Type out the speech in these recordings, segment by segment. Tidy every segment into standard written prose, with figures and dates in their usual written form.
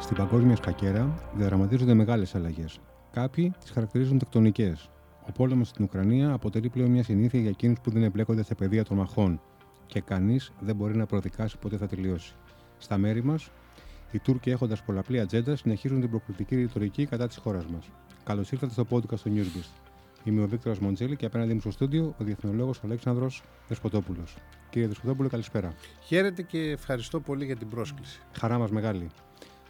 Στην παγκόσμια σκακέρα διαδραματίζονται μεγάλες αλλαγές. Κάποιοι τις χαρακτηρίζουν τεκτονικές. Ο πόλεμος στην Ουκρανία αποτελεί πλέον μια συνήθεια για εκείνους που δεν εμπλέκονται σε πεδία των μαχών και κανείς δεν μπορεί να προδικάσει πότε θα τελειώσει. Στα μέρη μας, οι Τούρκοι έχοντας πολλαπλή ατζέντα συνεχίζουν την προκλητική ρητορική κατά της χώρας μας. Καλώς ήρθατε στο podcast του Newsbeast. Είμαι ο Βίκτωρ Μοντζέλη και απέναντί μου στο στούντιο ο διεθνολόγος Αλέξανδρος Δεσποτόπουλος. Κύριε Δεσποτόπουλο, καλησπέρα. Χαίρετε και ευχαριστώ πολύ για την πρόσκληση. Χαρά μας μεγάλη.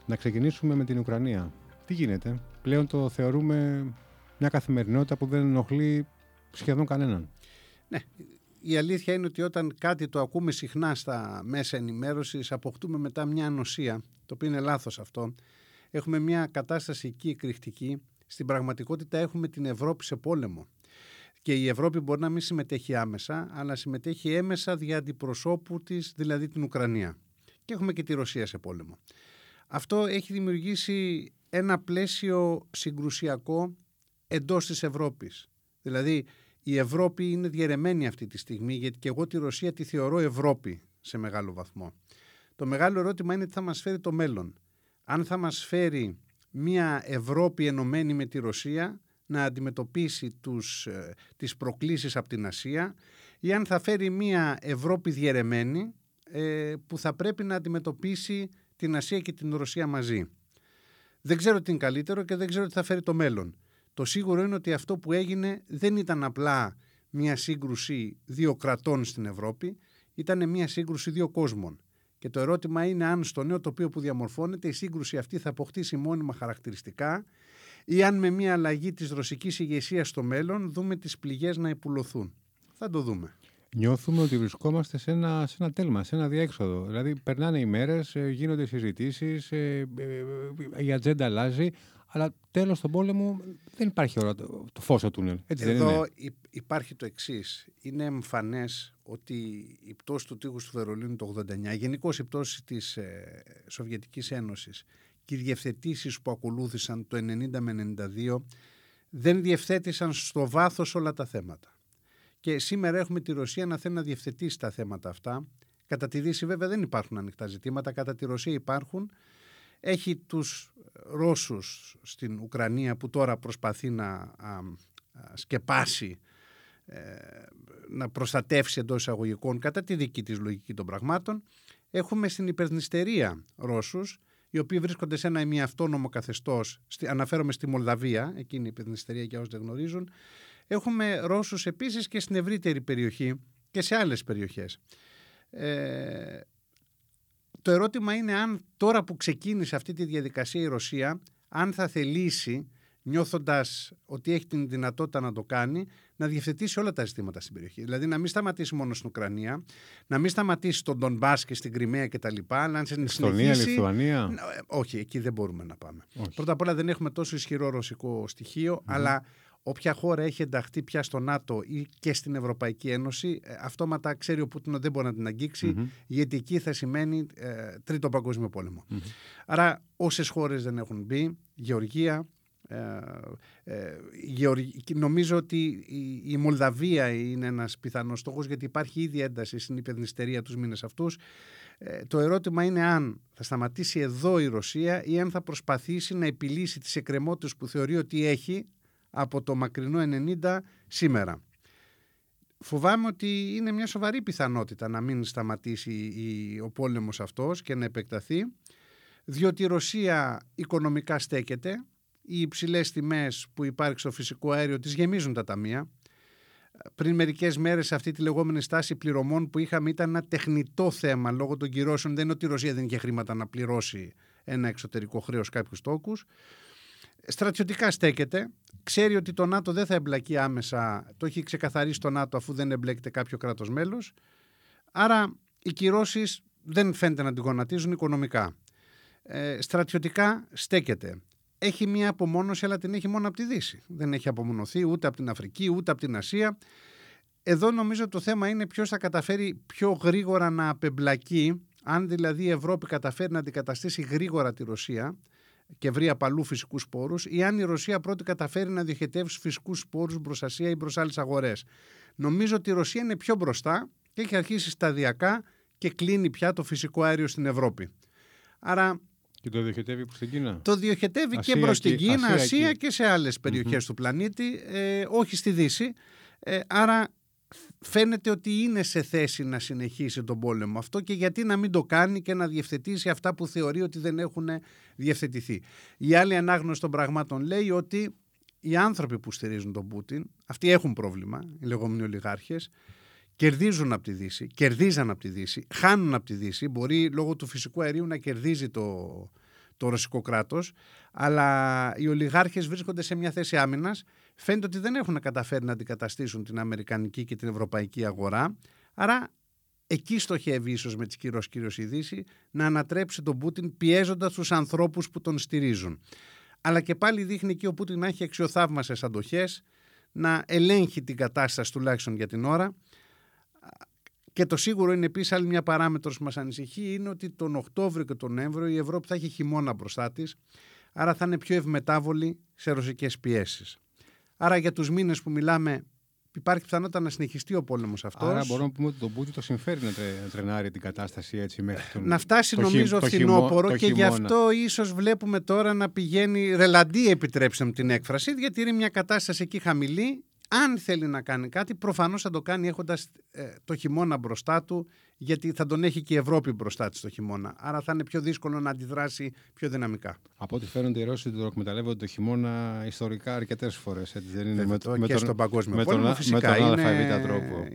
Να ξεκινήσουμε με την Ουκρανία. Τι γίνεται? Πλέον το θεωρούμε μια καθημερινότητα που δεν ενοχλεί σχεδόν κανέναν. Ναι. Η αλήθεια είναι ότι όταν κάτι το ακούμε συχνά στα μέσα ενημέρωσης, αποκτούμε μετά μια ανοσία, το οποίο είναι λάθος αυτό. Έχουμε μια κατάσταση εκεί εκρηκτική. Στην πραγματικότητα έχουμε την Ευρώπη σε πόλεμο. Και η Ευρώπη μπορεί να μην συμμετέχει άμεσα, αλλά συμμετέχει έμεσα δια αντιπροσώπου της, δηλαδή την Ουκρανία. Και έχουμε και τη Ρωσία σε πόλεμο. Αυτό έχει δημιουργήσει ένα πλαίσιο συγκρουσιακό εντός της Ευρώπης. Δηλαδή η Ευρώπη είναι διαιρεμένη αυτή τη στιγμή, γιατί και εγώ τη Ρωσία τη θεωρώ Ευρώπη σε μεγάλο βαθμό. Το μεγάλο ερώτημα είναι τι θα μας φέρει το μέλλον. Αν θα μας φέρει μια Ευρώπη ενωμένη με τη Ρωσία να αντιμετωπίσει τις προκλήσεις από την Ασία, ή αν θα φέρει μια Ευρώπη διαιρεμένη που θα πρέπει να αντιμετωπίσει την Ασία και την Ρωσία μαζί. Δεν ξέρω τι είναι καλύτερο και δεν ξέρω τι θα φέρει το μέλλον. Το σίγουρο είναι ότι αυτό που έγινε δεν ήταν απλά μια σύγκρουση δύο κρατών στην Ευρώπη, ήταν μια σύγκρουση δύο κόσμων. Και το ερώτημα είναι αν στο νέο τοπίο που διαμορφώνεται η σύγκρουση αυτή θα αποκτήσει μόνιμα χαρακτηριστικά ή αν με μια αλλαγή της ρωσικής ηγεσίας στο μέλλον δούμε τις πληγές να υπουλωθούν. Θα το δούμε. Νιώθουμε ότι βρισκόμαστε σε ένα τέλμα, σε ένα διέξοδο. Δηλαδή, περνάνε οι μέρες, γίνονται συζητήσεις, η ατζέντα αλλάζει, αλλά τέλος στον πόλεμο δεν υπάρχει ώρα το φως του τούνελ. Έτσι δεν είναι? Εδώ υπάρχει το εξής. Είναι εμφανές ότι η πτώση του τείχους του Βερολίνου το 1989, γενικώς η πτώση της Σοβιετικής Ένωσης και οι διευθετήσεις που ακολούθησαν το 1990 με 1992 δεν διευθέτησαν στο βάθος όλα τα θέματα. Και σήμερα έχουμε τη Ρωσία να θέλει να διευθετήσει τα θέματα αυτά. Κατά τη Δύση βέβαια δεν υπάρχουν ανοιχτά ζητήματα, κατά τη Ρωσία υπάρχουν. Έχει τους Ρώσους στην Ουκρανία που τώρα προσπαθεί να σκεπάσει, να προστατεύσει εντός εισαγωγικών κατά τη δική της λογική των πραγμάτων. Έχουμε στην Υπερδνειστερία Ρώσους, οι οποίοι βρίσκονται σε ένα ημιαυτόνομο καθεστώς, αναφέρομαι στη Μολδαβία, εκείνη η Υπερδνειστερία για όσους δεν γνωρίζουν. Έχουμε Ρώσους επίσης και στην ευρύτερη περιοχή και σε άλλες περιοχές. Το ερώτημα είναι αν τώρα που ξεκίνησε αυτή τη διαδικασία η Ρωσία, αν θα θελήσει, νιώθοντας ότι έχει την δυνατότητα να το κάνει, να διευθετήσει όλα τα ζητήματα στην περιοχή. Δηλαδή να μην σταματήσει μόνο στην Ουκρανία, να μην σταματήσει στον Ντονμπάς και στην Κριμαία κτλ. Ιστονία, Λιθουανία. Όχι, εκεί δεν μπορούμε να πάμε. Όχι. Πρώτα απ' όλα δεν έχουμε τόσο ισχυρό ρωσικό στοιχείο, αλλά όποια χώρα έχει ενταχθεί πια στο ΝΑΤΟ ή και στην Ευρωπαϊκή Ένωση, αυτόματα ξέρει ο Πούτιν ότι δεν μπορεί να την αγγίξει, γιατί εκεί θα σημαίνει τρίτο παγκόσμιο πόλεμο. Άρα όσες χώρες δεν έχουν μπει, Γεωργία, νομίζω ότι η Μολδαβία είναι ένας πιθανός στόχος, γιατί υπάρχει ήδη ένταση στην Υπερδνειστερία τους μήνες αυτούς. Το ερώτημα είναι αν θα σταματήσει εδώ η Ρωσία ή αν θα προσπαθήσει να επιλύσει τις εκκρεμότητες που θεωρεί ότι έχει από το μακρινό 90 σήμερα. Φοβάμαι ότι είναι μια σοβαρή πιθανότητα να μην σταματήσει ο πόλεμος αυτός και να επεκταθεί, διότι η Ρωσία οικονομικά στέκεται, οι υψηλές τιμές που υπάρχει στο φυσικό αέριο τις γεμίζουν τα ταμεία. Πριν μερικές μέρες αυτή τη λεγόμενη στάση πληρωμών που είχαμε ήταν ένα τεχνητό θέμα λόγω των κυρώσεων. Δεν είναι ότι η Ρωσία δεν είχε χρήματα να πληρώσει ένα εξωτερικό χρέος κάποιους τόκους. Στρατιωτικά στέκεται, ξέρει ότι το ΝΑΤΟ δεν θα εμπλακεί άμεσα, το έχει ξεκαθαρίσει το ΝΑΤΟ αφού δεν εμπλέκεται κάποιο κράτος μέλος. Άρα οι κυρώσεις δεν φαίνεται να την γονατίζουν οικονομικά. Στρατιωτικά στέκεται. Έχει μία απομόνωση, αλλά την έχει μόνο από τη Δύση. Δεν έχει απομονωθεί ούτε από την Αφρική, ούτε από την Ασία. Εδώ νομίζω το θέμα είναι ποιος θα καταφέρει πιο γρήγορα να απεμπλακεί, αν δηλαδή η Ευρώπη καταφέρει να αντικαταστήσει γρήγορα τη Ρωσία και βρει απαλού φυσικούς πόρους, ή αν η Ρωσία πρώτη καταφέρει να διοχετεύσει φυσικούς πόρους προς Ασία ή προς άλλες αγορές. Νομίζω ότι η Ρωσία είναι πιο μπροστά και έχει αρχίσει σταδιακά και κλείνει πια το φυσικό αέριο στην Ευρώπη. Άρα Και το διοχετεύει προς την Κίνα. Το διοχετεύει Ασία και προς την Κίνα, Ασία και σε άλλες περιοχές του πλανήτη, όχι στη Δύση. Άρα φαίνεται ότι είναι σε θέση να συνεχίσει τον πόλεμο αυτό και γιατί να μην το κάνει και να διευθετήσει αυτά που θεωρεί ότι δεν έχουν διευθετηθεί. Η άλλη ανάγνωση των πραγμάτων λέει ότι οι άνθρωποι που στηρίζουν τον Πούτιν, αυτοί έχουν πρόβλημα, οι λεγόμενοι ολιγάρχες, κερδίζουν από τη Δύση, κερδίζαν από τη Δύση, χάνουν από τη Δύση, μπορεί λόγω του φυσικού αερίου να κερδίζει το ρωσικό κράτος, αλλά οι ολιγάρχες βρίσκονται σε μια θέση άμυνας. Φαίνεται ότι δεν έχουν καταφέρει να αντικαταστήσουν την αμερικανική και την ευρωπαϊκή αγορά. Άρα εκεί στοχεύει ίσως με τις κυρίως η Δύση να ανατρέψει τον Πούτιν πιέζοντας τους ανθρώπους που τον στηρίζουν. Αλλά και πάλι δείχνει εκεί ο Πούτιν να έχει αξιοθαύμασες αντοχές, να ελέγχει την κατάσταση τουλάχιστον για την ώρα. Και το σίγουρο είναι επίσης, άλλη μια παράμετρος που μας ανησυχεί, είναι ότι τον Οκτώβριο και τον Νοέμβριο η Ευρώπη θα έχει χειμώνα μπροστά της, άρα θα είναι πιο ευμετάβολη σε ρωσικές πιέσεις. Άρα για τους μήνες που μιλάμε υπάρχει πιθανότητα να συνεχιστεί ο πόλεμος αυτός. Άρα μπορούμε να πούμε ότι τον Πούτιν το συμφέρει να τρενάρει την κατάσταση έτσι μέχρι τον... Να φτάσει νομίζω φθινόπωρο και γι' αυτό ίσως βλέπουμε τώρα να πηγαίνει ρελαντή, επιτρέψτε μου την έκφραση, γιατί είναι μια κατάσταση εκεί χαμηλή. Αν θέλει να κάνει κάτι, προφανώς θα το κάνει έχοντας το χειμώνα μπροστά του, γιατί θα τον έχει και η Ευρώπη μπροστά της το χειμώνα. Άρα θα είναι πιο δύσκολο να αντιδράσει πιο δυναμικά. Από ό,τι φαίνονται οι Ρώσοι το εκμεταλλεύονται το χειμώνα ιστορικά αρκετές φορές. Δεν είναι και στον παγκόσμιο πόλεμο, φυσικά. Με τον αλφαβήτα τρόπο.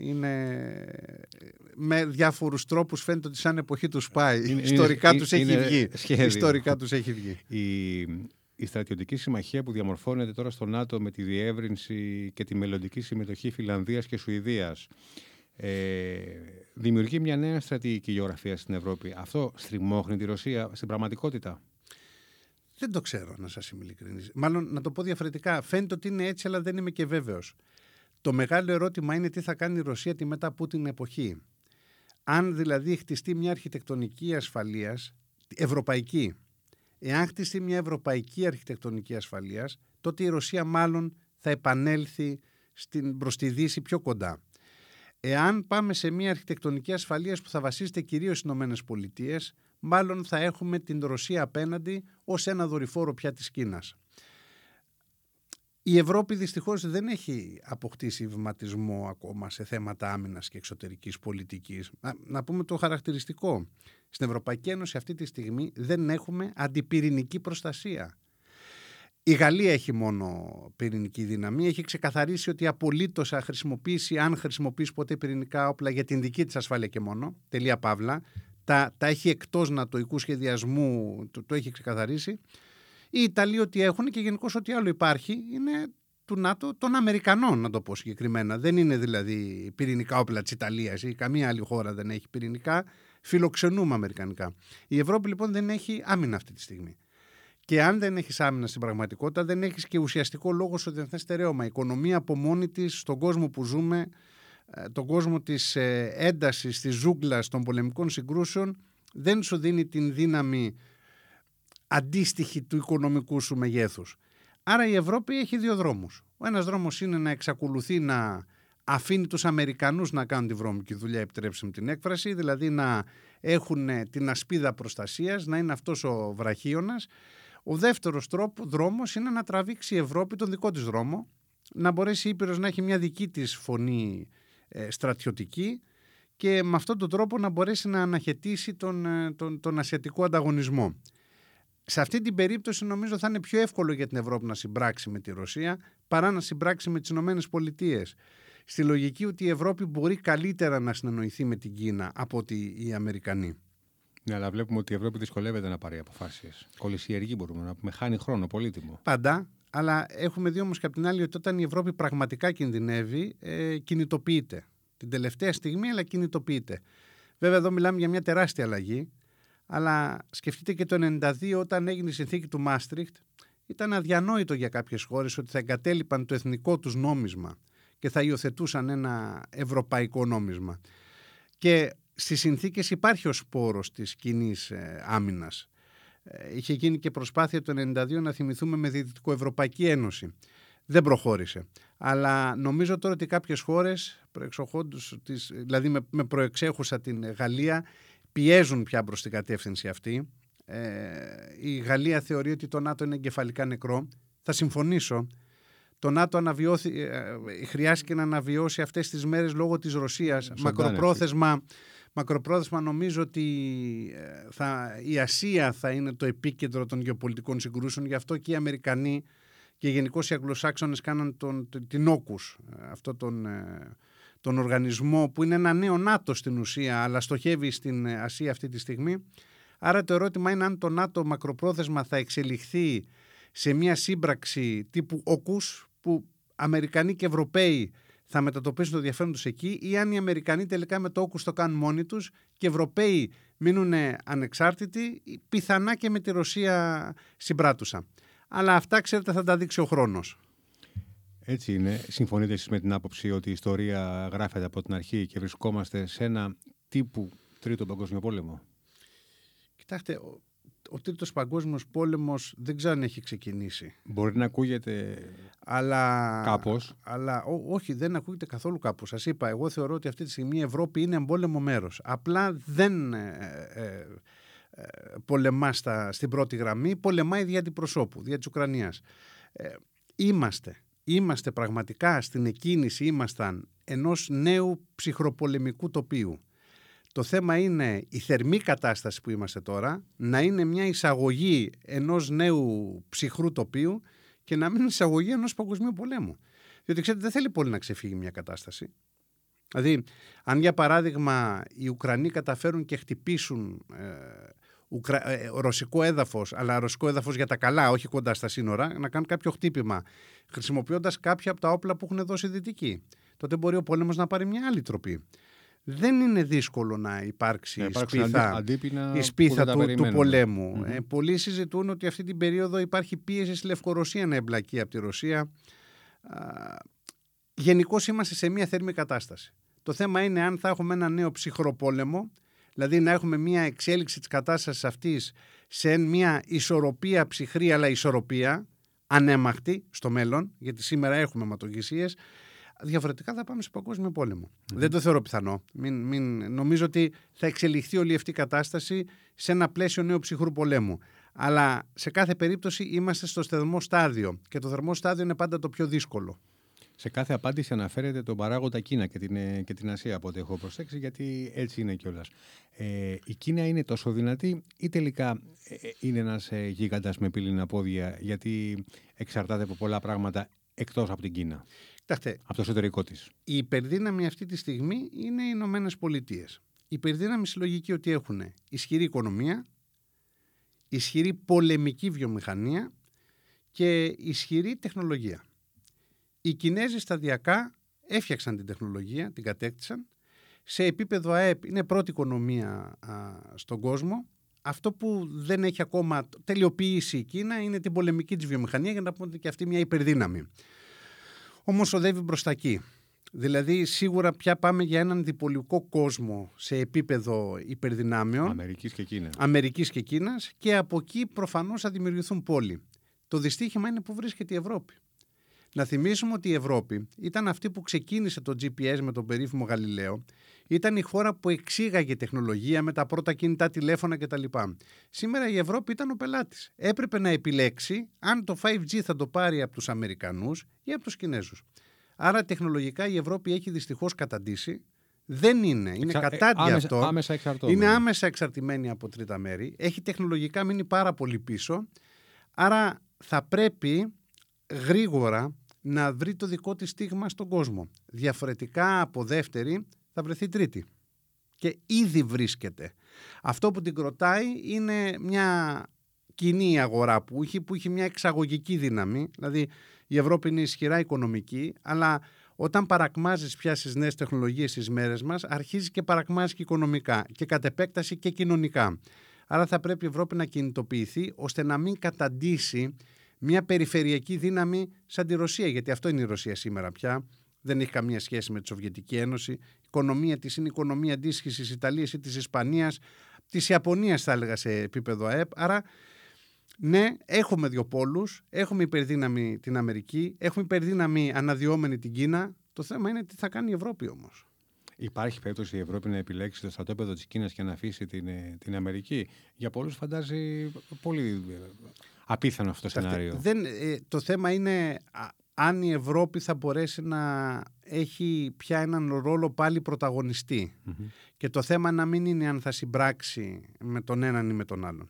Με διάφορους τρόπους φαίνεται ότι σαν εποχή τους πάει. Ιστορικά τους έχει βγει. Ιστορικά τους έχει βγει. Η στρατιωτική συμμαχία που διαμορφώνεται τώρα στο ΝΑΤΟ με τη διεύρυνση και τη μελλοντική συμμετοχή Φιλανδίας και Σουηδίας δημιουργεί μια νέα στρατηγική γεωγραφία στην Ευρώπη. Αυτό στριμώχνει τη Ρωσία στην πραγματικότητα. Δεν το ξέρω, να σας είμαι ειλικρινής. Μάλλον να το πω διαφορετικά. Φαίνεται ότι είναι έτσι, αλλά δεν είμαι και βέβαιος. Το μεγάλο ερώτημα είναι τι θα κάνει η Ρωσία τη μετά από την εποχή. Αν δηλαδή χτιστεί μια αρχιτεκτονική ασφαλείας ευρωπαϊκή. Εάν χτιστεί μια ευρωπαϊκή αρχιτεκτονική ασφαλείας, τότε η Ρωσία μάλλον θα επανέλθει προς τη Δύση πιο κοντά. Εάν πάμε σε μια αρχιτεκτονική ασφαλείας που θα βασίζεται κυρίως στις Ηνωμένες Πολιτείες, μάλλον θα έχουμε την Ρωσία απέναντι ως ένα δορυφόρο πια της Κίνας. Η Ευρώπη δυστυχώς δεν έχει αποκτήσει βηματισμό ακόμα σε θέματα άμυνας και εξωτερικής πολιτικής. Να πούμε το χαρακτηριστικό. Στην Ευρωπαϊκή Ένωση αυτή τη στιγμή δεν έχουμε αντιπυρηνική προστασία. Η Γαλλία έχει μόνο πυρηνική δύναμη. Έχει ξεκαθαρίσει ότι απολύτως θα χρησιμοποιήσει, αν χρησιμοποιήσει ποτέ πυρηνικά όπλα, για την δική της ασφάλεια και μόνο. Τελεία παύλα. Τα έχει εκτός νατοϊκού σχεδιασμού, το έχει ξεκαθαρίσει. Οι Ιταλοί ό,τι έχουν και γενικώς ό,τι άλλο υπάρχει είναι του ΝΑΤΟ των Αμερικανών, να το πω συγκεκριμένα. Δεν είναι δηλαδή πυρηνικά όπλα της Ιταλίας ή καμία άλλη χώρα δεν έχει πυρηνικά. Φιλοξενούμε αμερικανικά. Η Ευρώπη λοιπόν δεν έχει άμυνα αυτή τη στιγμή. Και αν δεν έχεις άμυνα στην πραγματικότητα, δεν έχεις και ουσιαστικό λόγο στο διεθνές στερέωμα. Η οικονομία από μόνη της, στον κόσμο που ζούμε, τον κόσμο της έντασης, της ζούγκλας, των πολεμικών συγκρούσεων, δεν σου δίνει την δύναμη αντίστοιχη του οικονομικού σου μεγέθους. Άρα η Ευρώπη έχει δύο δρόμους. Ο ένας δρόμος είναι να εξακολουθεί να αφήνει τους Αμερικανούς να κάνουν τη βρώμικη δουλειά, επιτρέψτε μου την έκφραση, δηλαδή να έχουν την ασπίδα προστασίας, να είναι αυτός ο βραχίωνας. Ο δεύτερος δρόμος είναι να τραβήξει η Ευρώπη τον δικό της δρόμο, να μπορέσει η Ήπειρος να έχει μια δική της φωνή στρατιωτική και με αυτόν τον τρόπο να μπορέσει να αναχαιτήσει τον ασιατικό ανταγωνισμό. Σε αυτή την περίπτωση νομίζω θα είναι πιο εύκολο για την Ευρώπη να συμπράξει με τη Ρωσία παρά να συμπράξει με τις Ηνωμένες Πολιτείες. Στη λογική ότι η Ευρώπη μπορεί καλύτερα να συνεννοηθεί με την Κίνα από ότι οι Αμερικανοί. Ναι, αλλά βλέπουμε ότι η Ευρώπη δυσκολεύεται να πάρει αποφάσεις. Κολυσιεργή μπορούμε να πούμε, χάνει χρόνο πολύτιμο. Πάντα, αλλά έχουμε δει όμως και από την άλλη ότι όταν η Ευρώπη πραγματικά κινδυνεύει, κινητοποιείται. Την τελευταία στιγμή, αλλά κινητοποιείται. Βέβαια, εδώ μιλάμε για μια τεράστια αλλαγή. Αλλά σκεφτείτε και το 1992 όταν έγινε η συνθήκη του Μάστριχτ, ήταν αδιανόητο για κάποιες χώρες ότι θα εγκατέλειπαν το εθνικό τους νόμισμα και θα υιοθετούσαν ένα ευρωπαϊκό νόμισμα. Και στις συνθήκες υπάρχει ο σπόρος της κοινής άμυνας. Είχε γίνει και προσπάθεια το 1992 να θυμηθούμε με Δυτικοευρωπαϊκή Ένωση. Δεν προχώρησε. Αλλά νομίζω τώρα ότι κάποιες χώρες, δηλαδή με προεξέχουσα την Γαλλία, πιέζουν πια προς την κατεύθυνση αυτή. Η Γαλλία θεωρεί ότι το ΝΑΤΟ είναι εγκεφαλικά νεκρό. Θα συμφωνήσω. Το ΝΑΤΟ χρειάστηκε να αναβιώσει αυτές τις μέρες λόγω της Ρωσίας. Μακροπρόθεσμα νομίζω ότι η Ασία θα είναι το επίκεντρο των γεωπολιτικών συγκρούσεων. Γι' αυτό και οι Αμερικανοί και γενικώς οι Αγγλωσάξονες κάναν την AUKUS, αυτό τον οργανισμό που είναι ένα νέο ΝΑΤΟ στην ουσία, αλλά στοχεύει στην Ασία αυτή τη στιγμή. Άρα το ερώτημα είναι αν το ΝΑΤΟ μακροπρόθεσμα θα εξελιχθεί σε μια σύμπραξη τύπου AUKUS, που Αμερικανοί και Ευρωπαίοι θα μετατοπίσουν το ενδιαφέρον τους εκεί, ή αν οι Αμερικανοί τελικά με το AUKUS το κάνουν μόνοι τους και οι Ευρωπαίοι μείνουν ανεξάρτητοι, πιθανά και με τη Ρωσία συμπράτουσα. Αλλά αυτά, ξέρετε, θα τα δείξει ο χρόνος. Έτσι είναι. Συμφωνείτε εσείς με την άποψη ότι η ιστορία γράφεται από την αρχή και βρισκόμαστε σε ένα τύπου Τρίτο Παγκόσμιο Πόλεμο? Κοιτάξτε, ο Τρίτος Παγκόσμιος Πόλεμος δεν ξέρω αν έχει ξεκινήσει. Μπορεί να ακούγεται κάπως. Αλλά όχι, δεν ακούγεται καθόλου κάπως. Σας είπα, εγώ θεωρώ ότι αυτή τη στιγμή η Ευρώπη είναι εμπόλεμο μέρος. Απλά δεν πολεμά στην πρώτη γραμμή, πολεμάει δια αντιπροσώπου, δια της Ουκρανίας. Είμαστε πραγματικά στην εκκίνηση, ήμασταν ενός νέου ψυχροπολεμικού τοπίου. Το θέμα είναι η θερμή κατάσταση που είμαστε τώρα να είναι μια εισαγωγή ενός νέου ψυχρού τοπίου και να μην είναι εισαγωγή ενός παγκοσμίου πολέμου. Διότι ξέρετε, δεν θέλει πολύ να ξεφύγει μια κατάσταση. Δηλαδή, αν για παράδειγμα οι Ουκρανοί καταφέρουν και χτυπήσουν ρωσικό έδαφος, αλλά ρωσικό έδαφος για τα καλά, όχι κοντά στα σύνορα, να κάνουν κάποιο χτύπημα χρησιμοποιώντας κάποια από τα όπλα που έχουν δώσει οι Δυτικοί, τότε μπορεί ο πόλεμος να πάρει μια άλλη τροπή. Δεν είναι δύσκολο να υπάρξει η σπίθα του πολέμου. Mm-hmm. Πολλοί συζητούν ότι αυτή την περίοδο υπάρχει πίεση στη Λευκορωσία να εμπλακεί από τη Ρωσία. Γενικώς είμαστε σε μια θερμή κατάσταση. Το θέμα είναι αν θα έχουμε ένα νέο ψυχροπόλεμο, δηλαδή να έχουμε μια εξέλιξη της κατάστασης αυτής σε μια ισορροπία ψυχρή, αλλά ισορροπία ανέμαχτη στο μέλλον, γιατί σήμερα έχουμε αιματογυσίες. Διαφορετικά θα πάμε σε παγκόσμιο πόλεμο. Mm. Δεν το θεωρώ πιθανό. Νομίζω ότι θα εξελιχθεί όλη αυτή η κατάσταση σε ένα πλαίσιο νέου ψυχρού πολέμου. Αλλά σε κάθε περίπτωση είμαστε στο θερμό στάδιο. Και το θερμό στάδιο είναι πάντα το πιο δύσκολο. Σε κάθε απάντηση αναφέρεται τον παράγοντα Κίνα και την Ασία, από ό,τι έχω προσέξει, γιατί έτσι είναι κιόλας. Η Κίνα είναι τόσο δυνατή ή τελικά είναι ένας γίγαντας με πύληνα πόδια, γιατί εξαρτάται από πολλά πράγματα εκτός από την Κίνα? Κοιτάξτε, από το εσωτερικό της. Η υπερδύναμη αυτή τη στιγμή είναι οι Ηνωμένες Πολιτείες. Η υπερδύναμη συλλογική ότι έχουν ισχυρή οικονομία, ισχυρή πολεμική βιομηχανία και ισχυρή τεχνολογία. Οι Κινέζοι σταδιακά έφτιαξαν την τεχνολογία, την κατέκτησαν. Σε επίπεδο ΑΕΠ είναι πρώτη οικονομία στον κόσμο. Αυτό που δεν έχει ακόμα τελειοποιήσει η Κίνα είναι την πολεμική της βιομηχανία, για να πούμε και αυτή μια υπερδύναμη. Όμως οδεύει μπροστά εκεί. Δηλαδή σίγουρα πια πάμε για έναν διπολικό κόσμο σε επίπεδο υπερδυνάμεων. Αμερικής και Κίνας. Και από εκεί προφανώς θα δημιουργηθούν πόλοι. Το δυστύχημα είναι που βρίσκεται η Ευρώπη. Να θυμίσουμε ότι η Ευρώπη ήταν αυτή που ξεκίνησε το GPS με τον περίφημο Γαλιλαίο. Ήταν η χώρα που εξήγαγε τεχνολογία με τα πρώτα κινητά τηλέφωνα κτλ. Σήμερα η Ευρώπη ήταν ο πελάτης. Έπρεπε να επιλέξει αν το 5G θα το πάρει από τους Αμερικανούς ή από τους Κινέζους. Άρα τεχνολογικά η Ευρώπη έχει δυστυχώς καταντήσει. Δεν είναι. Είναι κατάντι αυτό. Είναι άμεσα εξαρτημένη από τρίτα μέρη. Έχει τεχνολογικά μείνει πάρα πολύ πίσω. Άρα θα πρέπει γρήγορα να βρει το δικό της στίγμα στον κόσμο. Διαφορετικά από δεύτερη θα βρεθεί τρίτη. Και ήδη βρίσκεται. Αυτό που την κροτάει είναι μια κοινή αγορά που έχει μια εξαγωγική δύναμη. Δηλαδή η Ευρώπη είναι ισχυρά οικονομική, αλλά όταν παρακμάζεις πια στις νέες τεχνολογίες στις μέρες μας, αρχίζει και παρακμάζει και οικονομικά και κατ' επέκταση και κοινωνικά. Άρα θα πρέπει η Ευρώπη να κινητοποιηθεί ώστε να μην καταντήσει μια περιφερειακή δύναμη σαν τη Ρωσία, γιατί αυτό είναι η Ρωσία σήμερα πια. Δεν έχει καμία σχέση με τη Σοβιετική Ένωση. Η οικονομία της είναι η οικονομία αντίστοιχη της Ιταλίας ή της Ισπανίας, της Ιαπωνίας θα έλεγα σε επίπεδο ΑΕΠ. Άρα, ναι, έχουμε δύο πόλους. Έχουμε υπερδύναμη την Αμερική, έχουμε υπερδύναμη αναδυόμενη την Κίνα. Το θέμα είναι τι θα κάνει η Ευρώπη όμως. Υπάρχει περίπτωση η Ευρώπη να επιλέξει το στρατόπεδο της Κίνας και να αφήσει την Αμερική? Για πολλούς φαντάζει πολύ απίθανο αυτό το σενάριο. Το θέμα είναι αν η Ευρώπη θα μπορέσει να έχει πια έναν ρόλο πάλι πρωταγωνιστή. Mm-hmm. Και το θέμα να μην είναι αν θα συμπράξει με τον έναν ή με τον άλλον.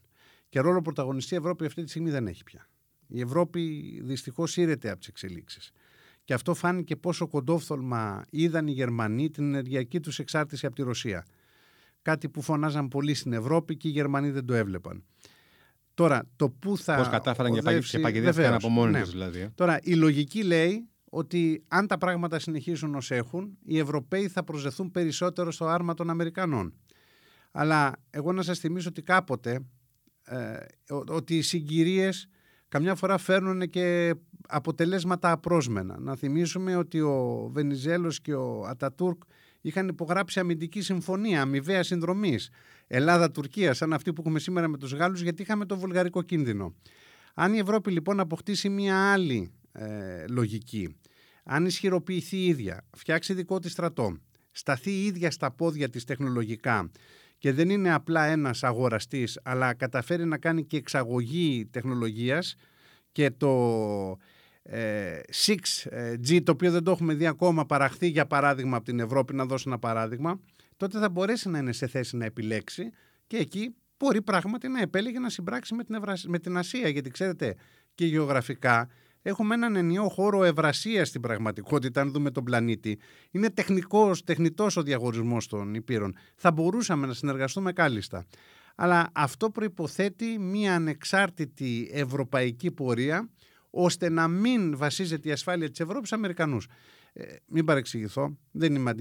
Και ρόλο πρωταγωνιστή η Ευρώπη αυτή τη στιγμή δεν έχει πια. Η Ευρώπη δυστυχώς ήρεται από τις εξελίξεις. Και αυτό φάνηκε πόσο κοντόφθολμα είδαν οι Γερμανοί την ενεργειακή τους εξάρτηση από τη Ρωσία. Κάτι που φωνάζαν πολύ στην Ευρώπη και οι Γερμανοί δεν το έβλεπαν. Τώρα, το που θα. Πώς κατάφεραν και παγιδεύτηκαν από μόνοι τους, δηλαδή. Τώρα, η λογική λέει ότι αν τα πράγματα συνεχίζουν ως έχουν, οι Ευρωπαίοι θα προσδεθούν περισσότερο στο άρμα των Αμερικανών. Αλλά εγώ να σας θυμίσω ότι κάποτε ότι οι συγκυρίες καμιά φορά φέρνουν και αποτελέσματα απρόσμενα. Να θυμίσουμε ότι ο Βενιζέλος και ο Ατατούρκ είχαν υπογράψει αμυντική συμφωνία, αμοιβαία συνδρομής. Ελλάδα-Τουρκία, σαν αυτή που έχουμε σήμερα με τους Γάλλους, γιατί είχαμε το βουλγαρικό κίνδυνο. Αν η Ευρώπη λοιπόν αποκτήσει μια άλλη λογική, αν ισχυροποιηθεί η ίδια, φτιάξει δικό της στρατό, σταθεί η ίδια στα πόδια της τεχνολογικά, και δεν είναι απλά ένας αγοραστής, αλλά καταφέρει να κάνει και εξαγωγή τεχνολογίας και το 6G, το οποίο δεν το έχουμε δει ακόμα παραχθεί για παράδειγμα από την Ευρώπη, να δώσω ένα παράδειγμα, τότε θα μπορέσει να είναι σε θέση να επιλέξει και εκεί μπορεί πράγματι να επέλεγε να συμπράξει με την Ασία, γιατί ξέρετε και γεωγραφικά έχουμε έναν ενιαίο χώρο Ευρασίας στην πραγματικότητα, αν δούμε τον πλανήτη. Είναι τεχνητός ο διαχωρισμός των υπήρων. Θα μπορούσαμε να συνεργαστούμε κάλλιστα. Αλλά αυτό προϋποθέτει μια ανεξάρτητη ευρωπαϊκή πορεία, ώστε να μην βασίζεται η ασφάλεια της Ευρώπης στους Αμερικανούς. Μην παρεξηγηθώ, δεν είμαι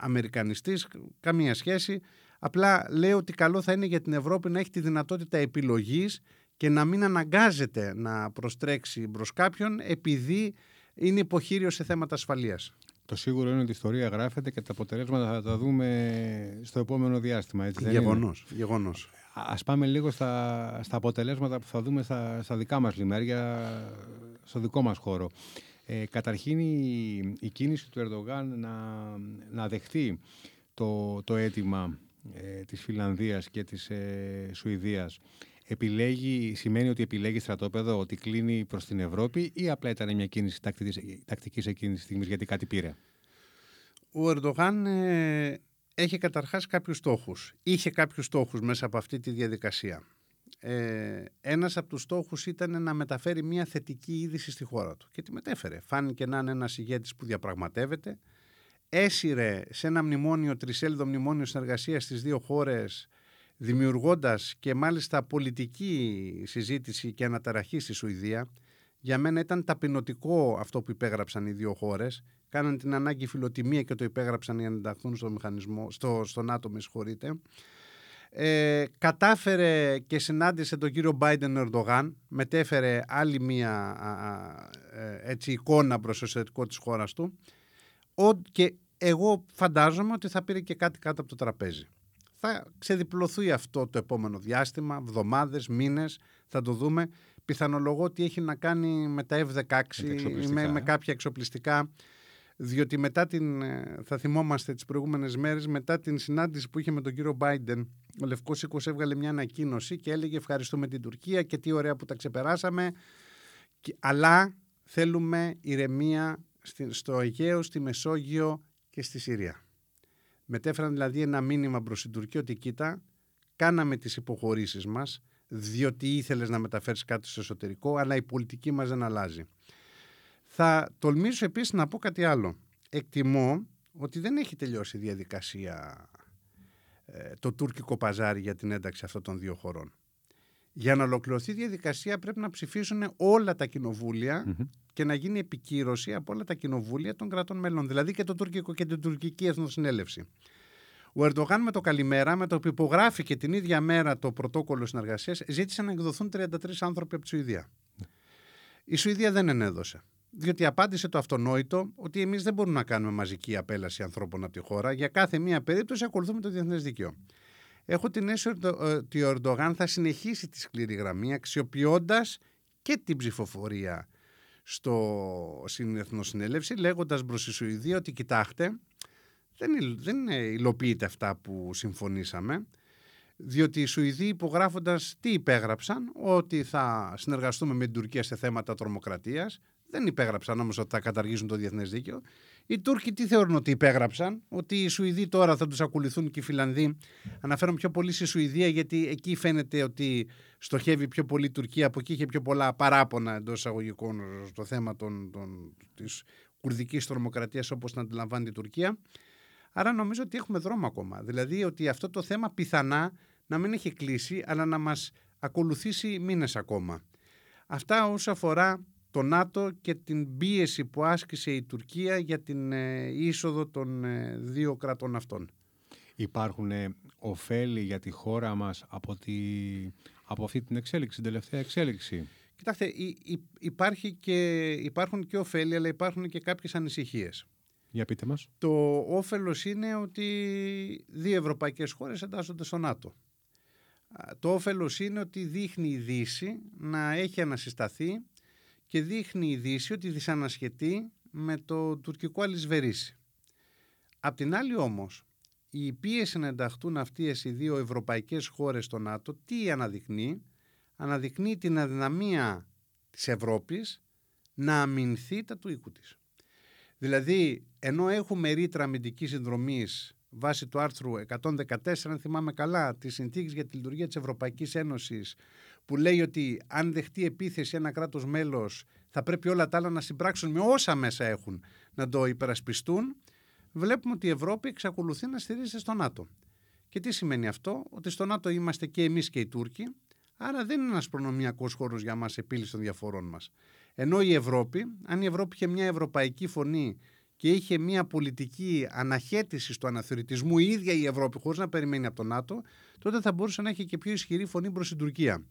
αμερικανιστής, καμία σχέση. Απλά λέω ότι καλό θα είναι για την Ευρώπη να έχει τη δυνατότητα επιλογής και να μην αναγκάζεται να προστρέξει μπρος κάποιον επειδή είναι υποχείριο σε θέματα ασφαλείας. Το σίγουρο είναι ότι η ιστορία γράφεται και τα αποτελέσματα θα τα δούμε στο επόμενο διάστημα. Έτσι δεν είναι? Γεγονός. Ας πάμε λίγο στα αποτελέσματα που θα δούμε στα δικά μας λιμέρια, στο δικό μας χώρο. Καταρχήν η κίνηση του Ερντογάν να δεχτεί το αίτημα της Φιλανδίας και της Σουηδίας, σημαίνει ότι επιλέγει στρατόπεδο, ότι κλείνει προς την Ευρώπη, ή απλά ήταν μια κίνηση τακτικής εκείνης της στιγμής γιατί κάτι πήρε? Ο Ερντογάν έχει καταρχάς κάποιους στόχους. Είχε κάποιους στόχους μέσα από αυτή τη διαδικασία. Ένας από τους στόχους ήταν να μεταφέρει μια θετική είδηση στη χώρα του και τη μετέφερε. Φάνηκε να είναι ένας ηγέτης που διαπραγματεύεται. Έσυρε σε ένα μνημόνιο, τρισέλιδο μνημόνιο συνεργασίας στις δύο χώρες, δημιουργώντας και μάλιστα πολιτική συζήτηση και αναταραχή στη Σουηδία. Για μένα ήταν ταπεινωτικό αυτό που υπέγραψαν οι δύο χώρες. Κάναν την ανάγκη φιλοτιμία και το υπέγραψαν για να ενταχθούν στο ΝΑΤΟ, με συγχωρείτε. Κατάφερε και συνάντησε τον κύριο Μπάιντεν Ερντογάν, μετέφερε άλλη μία έτσι, εικόνα προς το εσωτερικό της χώρας του. Και εγώ φαντάζομαι ότι θα πήρε και κάτι κάτω από το τραπέζι. Θα ξεδιπλωθεί αυτό το επόμενο διάστημα, εβδομάδες, μήνες, θα το δούμε. Πιθανολογώ ότι έχει να κάνει με τα F-16 ή με κάποια εξοπλιστικά, διότι θα θυμόμαστε τις προηγούμενες μέρες, μετά την συνάντηση που είχε με τον κύριο Μπάιντεν, ο Λευκός Οίκος έβγαλε μια ανακοίνωση και έλεγε ευχαριστούμε την Τουρκία και τι ωραία που τα ξεπεράσαμε, αλλά θέλουμε ηρεμία στο Αιγαίο, στη Μεσόγειο και στη Συρία. Μετέφεραν δηλαδή ένα μήνυμα προς την Τουρκία ότι κοίτα, κάναμε τις υποχωρήσεις μας, διότι ήθελες να μεταφέρεις κάτι στο εσωτερικό, αλλά η πολιτική μας δεν αλλάζει. Θα τολμήσω επίσης να πω κάτι άλλο. Εκτιμώ ότι δεν έχει τελειώσει η διαδικασία, το τουρκικό παζάρι για την ένταξη αυτών των δύο χωρών. Για να ολοκληρωθεί η διαδικασία πρέπει να ψηφίσουν όλα τα κοινοβούλια και να γίνει επικύρωση από όλα τα κοινοβούλια των κρατών μελών, δηλαδή και το τουρκικό και την τουρκική εθνοσυνέλευση. Ο Ερντογάν με το καλημέρα, με το που υπογράφηκε την ίδια μέρα το πρωτόκολλο συνεργασίας, ζήτησε να εκδοθούν 33 άνθρωποι από τη Σουηδία. Η Σουηδία δεν ενέδωσε, διότι απάντησε το αυτονόητο ότι εμείς δεν μπορούμε να κάνουμε μαζική απέλαση ανθρώπων από τη χώρα. Για κάθε μία περίπτωση ακολουθούμε το διεθνές δίκαιο. Έχω την αίσθηση ότι ο Ερντογάν θα συνεχίσει τη σκληρή γραμμή, αξιοποιώντας και την ψηφοφορία στην Εθνοσυνέλευση, λέγοντας προς τη Σουηδία ότι κοιτάξτε, δεν υλοποιείται αυτά που συμφωνήσαμε, διότι οι Σουηδοί υπογράφοντας τι υπέγραψαν, ότι θα συνεργαστούμε με την Τουρκία σε θέματα τρομοκρατίας, δεν υπέγραψαν όμως ότι θα καταργήσουν το διεθνές δίκαιο. Οι Τούρκοι τι θεωρούν ότι υπέγραψαν, ότι οι Σουηδοί τώρα θα τους ακολουθούν και οι Φιλανδοί. Αναφέρομαι πιο πολύ στη Σουηδία, γιατί εκεί φαίνεται ότι στοχεύει πιο πολύ η Τουρκία, από εκεί είχε πιο πολλά παράπονα εντός εισαγωγικών στο θέμα της κουρδικής τρομοκρατίας, όπως την αντιλαμβάνεται η Τουρκία. Άρα νομίζω ότι έχουμε δρόμο ακόμα. Δηλαδή ότι αυτό το θέμα πιθανά να μην έχει κλείσει, αλλά να μας ακολουθήσει μήνες ακόμα. Αυτά όσον αφορά το ΝΑΤΟ και την πίεση που άσκησε η Τουρκία για την είσοδο των δύο κρατών αυτών. Υπάρχουν ωφέλη για τη χώρα μας από αυτή την εξέλιξη, την τελευταία εξέλιξη? Κοιτάξτε, υπάρχουν και ωφέλη, αλλά υπάρχουν και κάποιες ανησυχίες. Για πείτε μας. Το όφελος είναι ότι δύο ευρωπαϊκές χώρες εντάσσονται στο ΝΑΤΟ. Το όφελος είναι ότι δείχνει η Δύση να έχει ανασυσταθεί και δείχνει η Δύση ότι δυσανασχετεί με το τουρκικό αλυσβερίσι. Απ' την άλλη όμως, η πίεση να ενταχθούν αυτές οι δύο ευρωπαϊκές χώρες στο ΝΑΤΟ, τι αναδεικνύει? Αναδεικνύει την αδυναμία της Ευρώπης να αμυνθεί τα του οίκου της. Δηλαδή, ενώ έχουμε ρήτρα αμυντικής συνδρομής βάσει του άρθρου 114, αν θυμάμαι καλά, της Συνθήκης για τη Λειτουργία της Ευρωπαϊκής Ένωσης, που λέει ότι αν δεχτεί επίθεση ένα κράτος μέλος, θα πρέπει όλα τα άλλα να συμπράξουν με όσα μέσα έχουν να το υπερασπιστούν, βλέπουμε ότι η Ευρώπη εξακολουθεί να στηρίζεται στο ΝΑΤΟ. Και τι σημαίνει αυτό? Ότι στο ΝΑΤΟ είμαστε και εμείς και οι Τούρκοι, άρα δεν είναι ένας προνομιακός χώρος για μας επίλυση των διαφορών μας. Ενώ η Ευρώπη, αν η Ευρώπη είχε μια ευρωπαϊκή φωνή και είχε μια πολιτική αναχέτηση του αναθεωρητισμού η ίδια η Ευρώπη, χωρίς να περιμένει από το ΝΑΤΟ, τότε θα μπορούσε να έχει και πιο ισχυρή φωνή προς την Τουρκία.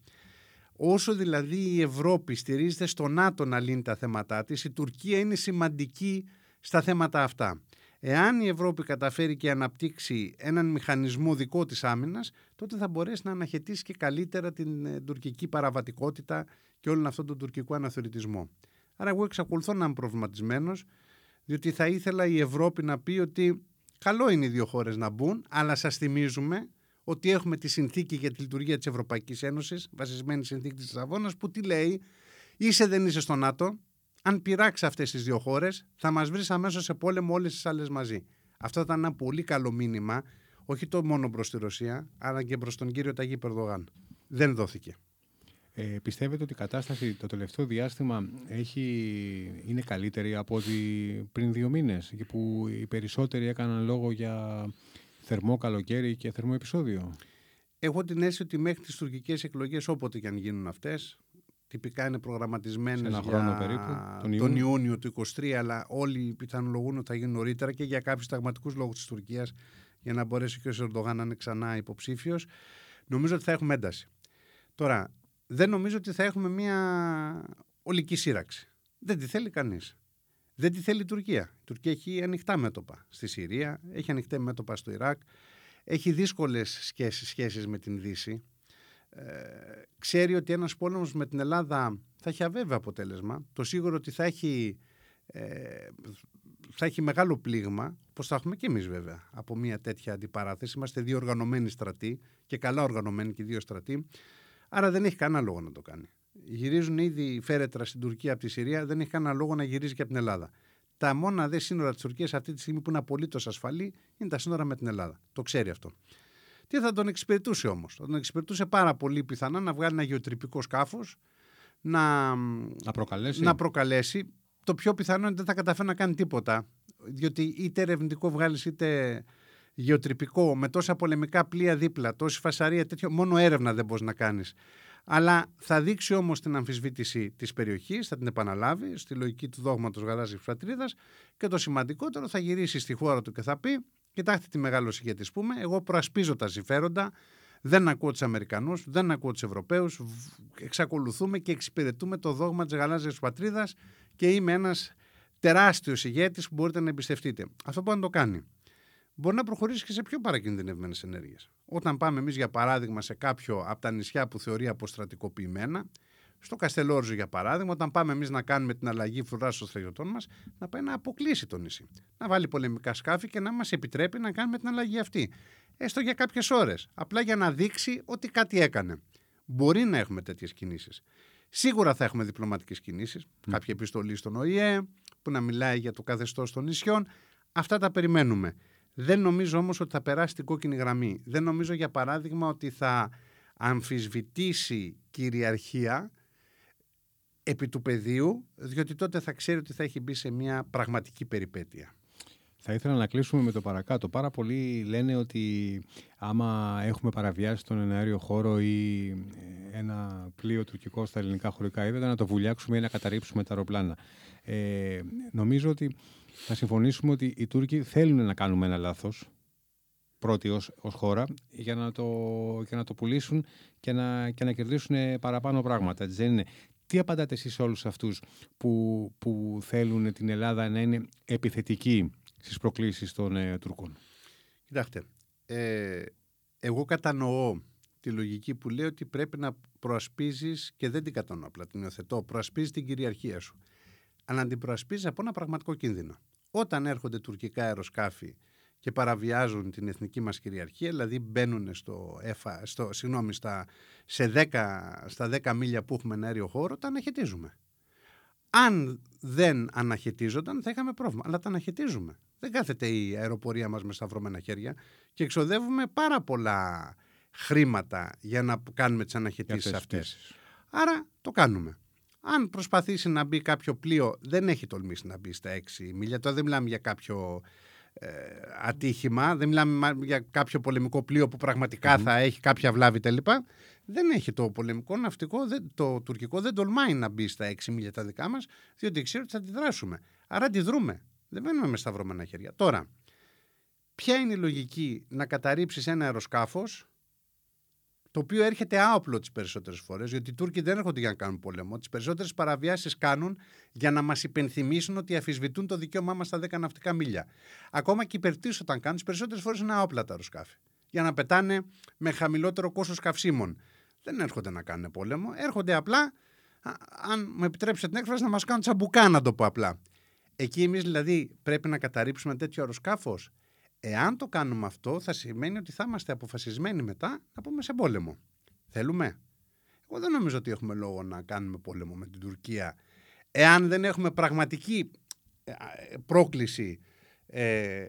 Όσο δηλαδή η Ευρώπη στηρίζεται στο ΝΑΤΟ να λύνει τα θέματά της, η Τουρκία είναι σημαντική στα θέματα αυτά. Εάν η Ευρώπη καταφέρει και αναπτύξει έναν μηχανισμό δικό της άμυνας, τότε θα μπορέσει να αναχαιτήσει και καλύτερα την τουρκική παραβατικότητα και όλον αυτόν τον τουρκικό αναθεωρητισμό. Άρα εγώ εξακολουθώ να είμαι προβληματισμένος, διότι θα ήθελα η Ευρώπη να πει ότι καλό είναι οι δύο χώρες να μπουν, αλλά σας θυμίζουμε ότι έχουμε τη συνθήκη για τη λειτουργία της Ευρωπαϊκής Ένωσης, βασισμένη συνθήκη της Λισαβόνας, που τι λέει? Είσαι δεν είσαι στο ΝΑΤΟ. Αν πειράξει αυτές τις δύο χώρες, θα μας βρεις αμέσως σε πόλεμο όλες τις άλλες μαζί. Αυτό ήταν ένα πολύ καλό μήνυμα, όχι το μόνο προς τη Ρωσία, αλλά και προς τον κύριο Ταγί Ερντογάν. Δεν δόθηκε. Πιστεύετε ότι η κατάσταση το τελευταίο διάστημα είναι καλύτερη από ό,τι πριν 2 μήνες, που οι περισσότεροι έκαναν λόγο για θερμό καλοκαίρι και θερμό επεισόδιο? Έχω την αίσθηση ότι μέχρι τις τουρκικές εκλογές, όποτε και αν γίνουν αυτές, τυπικά είναι προγραμματισμένες για περίπου, τον Ιούνιο του 2023, αλλά όλοι πιθανολογούν ότι θα γίνουν νωρίτερα και για κάποιους συνταγματικούς λόγους της Τουρκίας, για να μπορέσει και ο Ερντογάν να είναι ξανά υποψήφιος. Νομίζω ότι θα έχουμε ένταση. Τώρα, δεν νομίζω ότι θα έχουμε μια ολική σύραξη. Δεν τη θέλει κανείς. Δεν τη θέλει η Τουρκία. Η Τουρκία έχει ανοιχτά μέτωπα στη Συρία, έχει ανοιχτά μέτωπα στο Ιράκ, έχει δύσκολες σχέσεις με την Δύση. Ξέρει ότι ένας πόλεμος με την Ελλάδα θα έχει αβέβαιο αποτέλεσμα. Το σίγουρο ότι θα έχει μεγάλο πλήγμα, όπως θα έχουμε και εμείς βέβαια, από μια τέτοια αντιπαράθεση. Είμαστε δύο οργανωμένοι στρατοί, και καλά οργανωμένοι και δύο στρατοί. Άρα δεν έχει κανένα λόγο να το κάνει. Γυρίζουν ήδη φέρετρα στην Τουρκία από τη Συρία, δεν έχει κανένα λόγο να γυρίζει και από την Ελλάδα. Τα μόνα δε σύνορα της Τουρκίας αυτή τη στιγμή που είναι απολύτως ασφαλή είναι τα σύνορα με την Ελλάδα. Το ξέρει αυτό. Τι θα τον εξυπηρετούσε όμως? Θα τον εξυπηρετούσε πάρα πολύ πιθανά να βγάλει ένα γεωτρυπικό σκάφος, να προκαλέσει. Το πιο πιθανό είναι ότι δεν θα καταφέρει να κάνει τίποτα. Διότι είτε ερευνητικό βγάλεις είτε γεωτρυπικό, με τόσα πολεμικά πλοία δίπλα, τόση φασαρία, τέτοιο, μόνο έρευνα δεν μπορείς να κάνεις. Αλλά θα δείξει όμως την αμφισβήτηση της περιοχής, θα την επαναλάβει στη λογική του δόγματος γαλάζιας φρατρίδας, και το σημαντικότερο, θα γυρίσει στη χώρα του και θα πει: κοιτάξτε τι μεγάλος ηγέτης πούμε, εγώ προασπίζω τα συμφέροντα, δεν ακούω τους Αμερικανούς, δεν ακούω τους Ευρωπαίους, εξακολουθούμε και εξυπηρετούμε το δόγμα της γαλάζιας πατρίδας και είμαι ένας τεράστιος ηγέτης που μπορείτε να εμπιστευτείτε. Αυτό μπορεί να το κάνει. Μπορεί να προχωρήσει και σε πιο παρακινδυνευμένες ενέργειες. Όταν πάμε εμείς για παράδειγμα σε κάποιο από τα νησιά που θεωρεί αποστρατικοποιημένα, στο Καστελόριζο, για παράδειγμα, όταν πάμε εμείς να κάνουμε την αλλαγή φρουράς των στρατιωτών μας, να πάει να αποκλείσει το νησί. Να βάλει πολεμικά σκάφη και να μας επιτρέπει να κάνουμε την αλλαγή αυτή. Έστω για κάποιες ώρες. Απλά για να δείξει ότι κάτι έκανε. Μπορεί να έχουμε τέτοιες κινήσεις. Σίγουρα θα έχουμε διπλωματικές κινήσεις. Κάποια επιστολή στον ΟΗΕ που να μιλάει για το καθεστώς των νησιών. Αυτά τα περιμένουμε. Δεν νομίζω όμως ότι θα περάσει την κόκκινη γραμμή. Δεν νομίζω, για παράδειγμα, ότι θα αμφισβητήσει κυριαρχία επί του πεδίου, διότι τότε θα ξέρει ότι θα έχει μπει σε μια πραγματική περιπέτεια. Θα ήθελα να κλείσουμε με το παρακάτω. Πάρα πολλοί λένε ότι άμα έχουμε παραβιάσει τον εναέριο χώρο ή ένα πλοίο τουρκικό στα ελληνικά χωρικά ύδατα, να το βουλιάξουμε ή να καταρρύψουμε τα αεροπλάνα. Νομίζω ότι θα συμφωνήσουμε ότι οι Τούρκοι θέλουν να κάνουμε ένα λάθος, πρώτοι ως χώρα, για να το πουλήσουν και να κερδίσουν παραπάνω πράγματα. Έτσι δεν είναι? Τι απαντάτε εσείς σε όλους αυτούς που θέλουν την Ελλάδα να είναι επιθετική στις προκλήσεις των Τουρκών? Κοιτάξτε, εγώ κατανοώ τη λογική που λέει ότι πρέπει να προασπίζεις, και δεν την κατανοώ απλά, την υιοθετώ, προασπίζεις την κυριαρχία σου. Αλλά να την προασπίζεις από ένα πραγματικό κίνδυνο. Όταν έρχονται τουρκικά αεροσκάφη και παραβιάζουν την εθνική μας κυριαρχία, δηλαδή μπαίνουν στα 10 μίλια που έχουμε ένα αέριο χώρο, τα αναχαιτίζουμε. Αν δεν αναχαιτίζονταν, θα είχαμε πρόβλημα. Αλλά τα αναχαιτίζουμε. Δεν κάθεται η αεροπορία μας με σταυρωμένα χέρια και εξοδεύουμε πάρα πολλά χρήματα για να κάνουμε τις αναχαιτήσεις αυτές. Άρα το κάνουμε. Αν προσπαθήσει να μπει κάποιο πλοίο, δεν έχει τολμήσει να μπει στα 6 μίλια. Τώρα δεν μιλάμε για κάποιο ατύχημα, δεν μιλάμε για κάποιο πολεμικό πλοίο που πραγματικά θα έχει κάποια βλάβη κλπ. Δεν έχει το πολεμικό ναυτικό, το τουρκικό δεν τολμάει να μπει στα 6 μίλια τα δικά μας, διότι ξέρει ότι θα αντιδράσουμε. Άρα αντιδρούμε. Δεν μένουμε με σταυρωμένα χέρια. Τώρα, ποια είναι η λογική να καταρρύψεις ένα αεροσκάφος το οποίο έρχεται άοπλο τις περισσότερες φορές, διότι οι Τούρκοι δεν έρχονται για να κάνουν πόλεμο. Τις περισσότερες παραβιάσεις κάνουν για να μας υπενθυμίσουν ότι αφισβητούν το δικαίωμά μας στα 10 ναυτικά μίλια. Ακόμα και οι υπερτήσεις όταν κάνουν, τις περισσότερες φορές είναι άοπλα τα αεροσκάφη, για να πετάνε με χαμηλότερο κόστος καυσίμων. Δεν έρχονται να κάνουν πόλεμο, έρχονται απλά, αν μου επιτρέψετε την έκφραση, να μας κάνουν τσαμπουκά, να το πω απλά. Εκεί εμείς δηλαδή πρέπει να καταρρύψουμε τέτοιο αεροσκάφος? Εάν το κάνουμε αυτό, θα σημαίνει ότι θα είμαστε αποφασισμένοι μετά να πούμε σε πόλεμο. Θέλουμε? Εγώ δεν νομίζω ότι έχουμε λόγο να κάνουμε πόλεμο με την Τουρκία, εάν δεν έχουμε πραγματική πρόκληση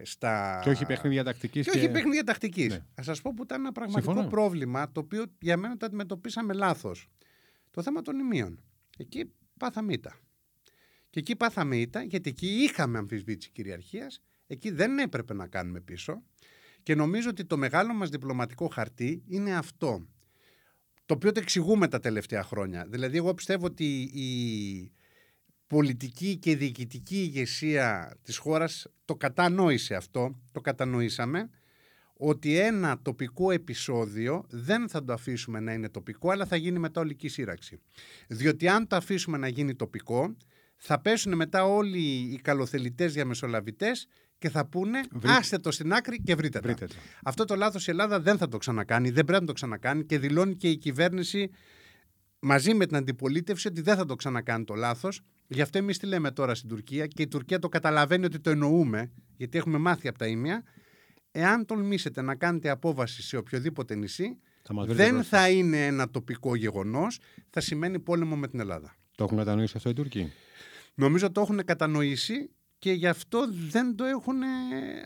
στα... Και όχι παιχνίδια τακτικής. Ναι. Ας σας πω που ήταν ένα πραγματικό πρόβλημα, το οποίο για μένα το αντιμετωπίσαμε λάθος. Το θέμα των ημείων. Εκεί πάθαμε ήττα. Και εκεί πάθαμε ήττα γιατί εκεί είχαμε αμφισβήτηση κυριαρχίας. Εκεί δεν έπρεπε να κάνουμε πίσω, και νομίζω ότι το μεγάλο μας διπλωματικό χαρτί είναι αυτό, το οποίο το εξηγούμε τα τελευταία χρόνια. Δηλαδή εγώ πιστεύω ότι η πολιτική και η διοικητική ηγεσία της χώρας το κατανόησε αυτό, το κατανοήσαμε, ότι ένα τοπικό επεισόδιο δεν θα το αφήσουμε να είναι τοπικό, αλλά θα γίνει μετά ολική σύραξη. Διότι αν το αφήσουμε να γίνει τοπικό, θα πέσουν μετά όλοι οι καλοθελητές διαμεσολαβητές και θα πούνε άστε το στην άκρη και βρείτε το. Αυτό το λάθος η Ελλάδα δεν θα το ξανακάνει, δεν πρέπει να το ξανακάνει, και δηλώνει και η κυβέρνηση μαζί με την αντιπολίτευση ότι δεν θα το ξανακάνει το λάθος. Γι' αυτό εμείς τι λέμε τώρα στην Τουρκία, και η Τουρκία το καταλαβαίνει ότι το εννοούμε, γιατί έχουμε μάθει από τα Ίμια. Εάν τολμήσετε να κάνετε απόβαση σε οποιοδήποτε νησί, δεν θα είναι ένα τοπικό γεγονός, θα σημαίνει πόλεμο με την Ελλάδα. Το έχουν κατανοήσει αυτό οι Τούρκοι? Νομίζω το έχουν κατανοήσει και γι' αυτό δεν το έχουν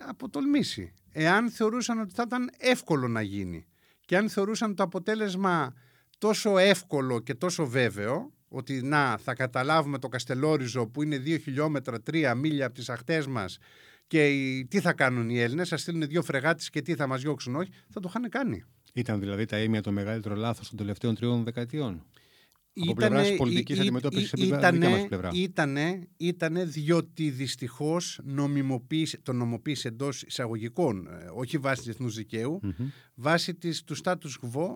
αποτολμήσει. Εάν θεωρούσαν ότι θα ήταν εύκολο να γίνει και αν θεωρούσαν το αποτέλεσμα τόσο εύκολο και τόσο βέβαιο, ότι να, θα καταλάβουμε το Καστελόριζο που είναι 2 χιλιόμετρα, 3 μίλια από τις ακτές μας, και τι θα κάνουν οι Έλληνες, θα στείλουν 2 φρεγάτες και τι θα μας διώξουν, όχι, θα το είχαν κάνει. Ήταν δηλαδή τα Ίμια το μεγαλύτερο λάθος των τελευταίων 3 δεκαετιών. Ήτανε διότι δυστυχώς το νομοποίησε εντός εισαγωγικών, όχι βάσει διεθνούς δικαίου, βάσει του status quo,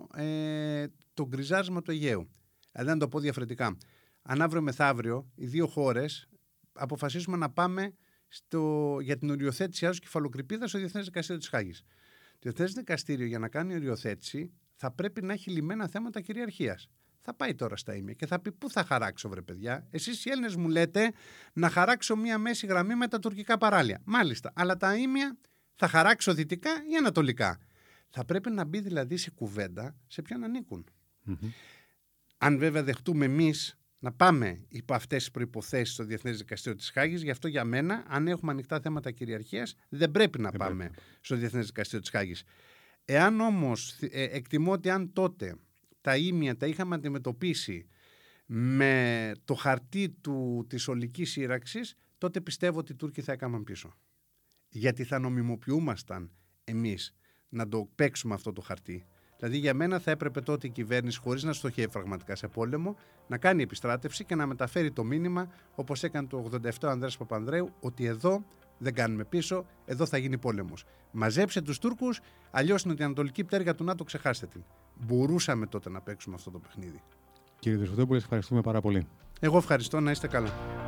το γκριζάρισμα του Αιγαίου. Αλλά να το πω διαφορετικά. Αν αύριο μεθαύριο οι δύο χώρες αποφασίσουμε να πάμε για την οριοθέτηση άδους κεφαλοκρηπίδας στο Διεθνές Δικαστήριο της Χάγης. Το Διεθνές Δικαστήριο για να κάνει οριοθέτηση θα πρέπει να έχει λυμμένα θέματα κυριαρχίας. Θα πάει τώρα στα Ίμια και θα πει πού θα χαράξω βρε παιδιά. Εσείς οι Έλληνες μου λέτε να χαράξω μία μέση γραμμή με τα τουρκικά παράλια. Μάλιστα, αλλά τα Ίμια θα χαράξω δυτικά ή ανατολικά. Θα πρέπει να μπει δηλαδή σε κουβέντα σε ποιον ανήκουν. Mm-hmm. Αν βέβαια δεχτούμε εμείς να πάμε υπό αυτές τις προϋποθέσεις στο Διεθνές Δικαστήριο της Χάγης, γι' αυτό για μένα, αν έχουμε ανοιχτά θέματα κυριαρχίας, δεν πρέπει να πάμε στο Διεθνές Δικαστήριο της Χάγης. Εάν όμως, εκτιμώ ότι αν τότε τα Ίμια τα είχαμε αντιμετωπίσει με το χαρτί της ολικής σύραξης, τότε πιστεύω ότι οι Τούρκοι θα έκαναν πίσω. Γιατί θα νομιμοποιούμασταν εμείς να το παίξουμε αυτό το χαρτί. Δηλαδή για μένα θα έπρεπε τότε η κυβέρνηση, χωρίς να στοχεύει πραγματικά σε πόλεμο, να κάνει επιστράτευση και να μεταφέρει το μήνυμα, όπως έκανε το 87 ο Ανδρέας Παπανδρέου, ότι εδώ δεν κάνουμε πίσω, εδώ θα γίνει πόλεμος. Μαζέψε τους Τούρκους, αλλιώς είναι ότι η ανατολική πτέρυγα του ΝΑΤΟ ξεχάστε την. Μπορούσαμε τότε να παίξουμε αυτό το παιχνίδι. Κύριε Δεσποτόπουλε, ευχαριστούμε πάρα πολύ. Εγώ ευχαριστώ, να είστε καλά.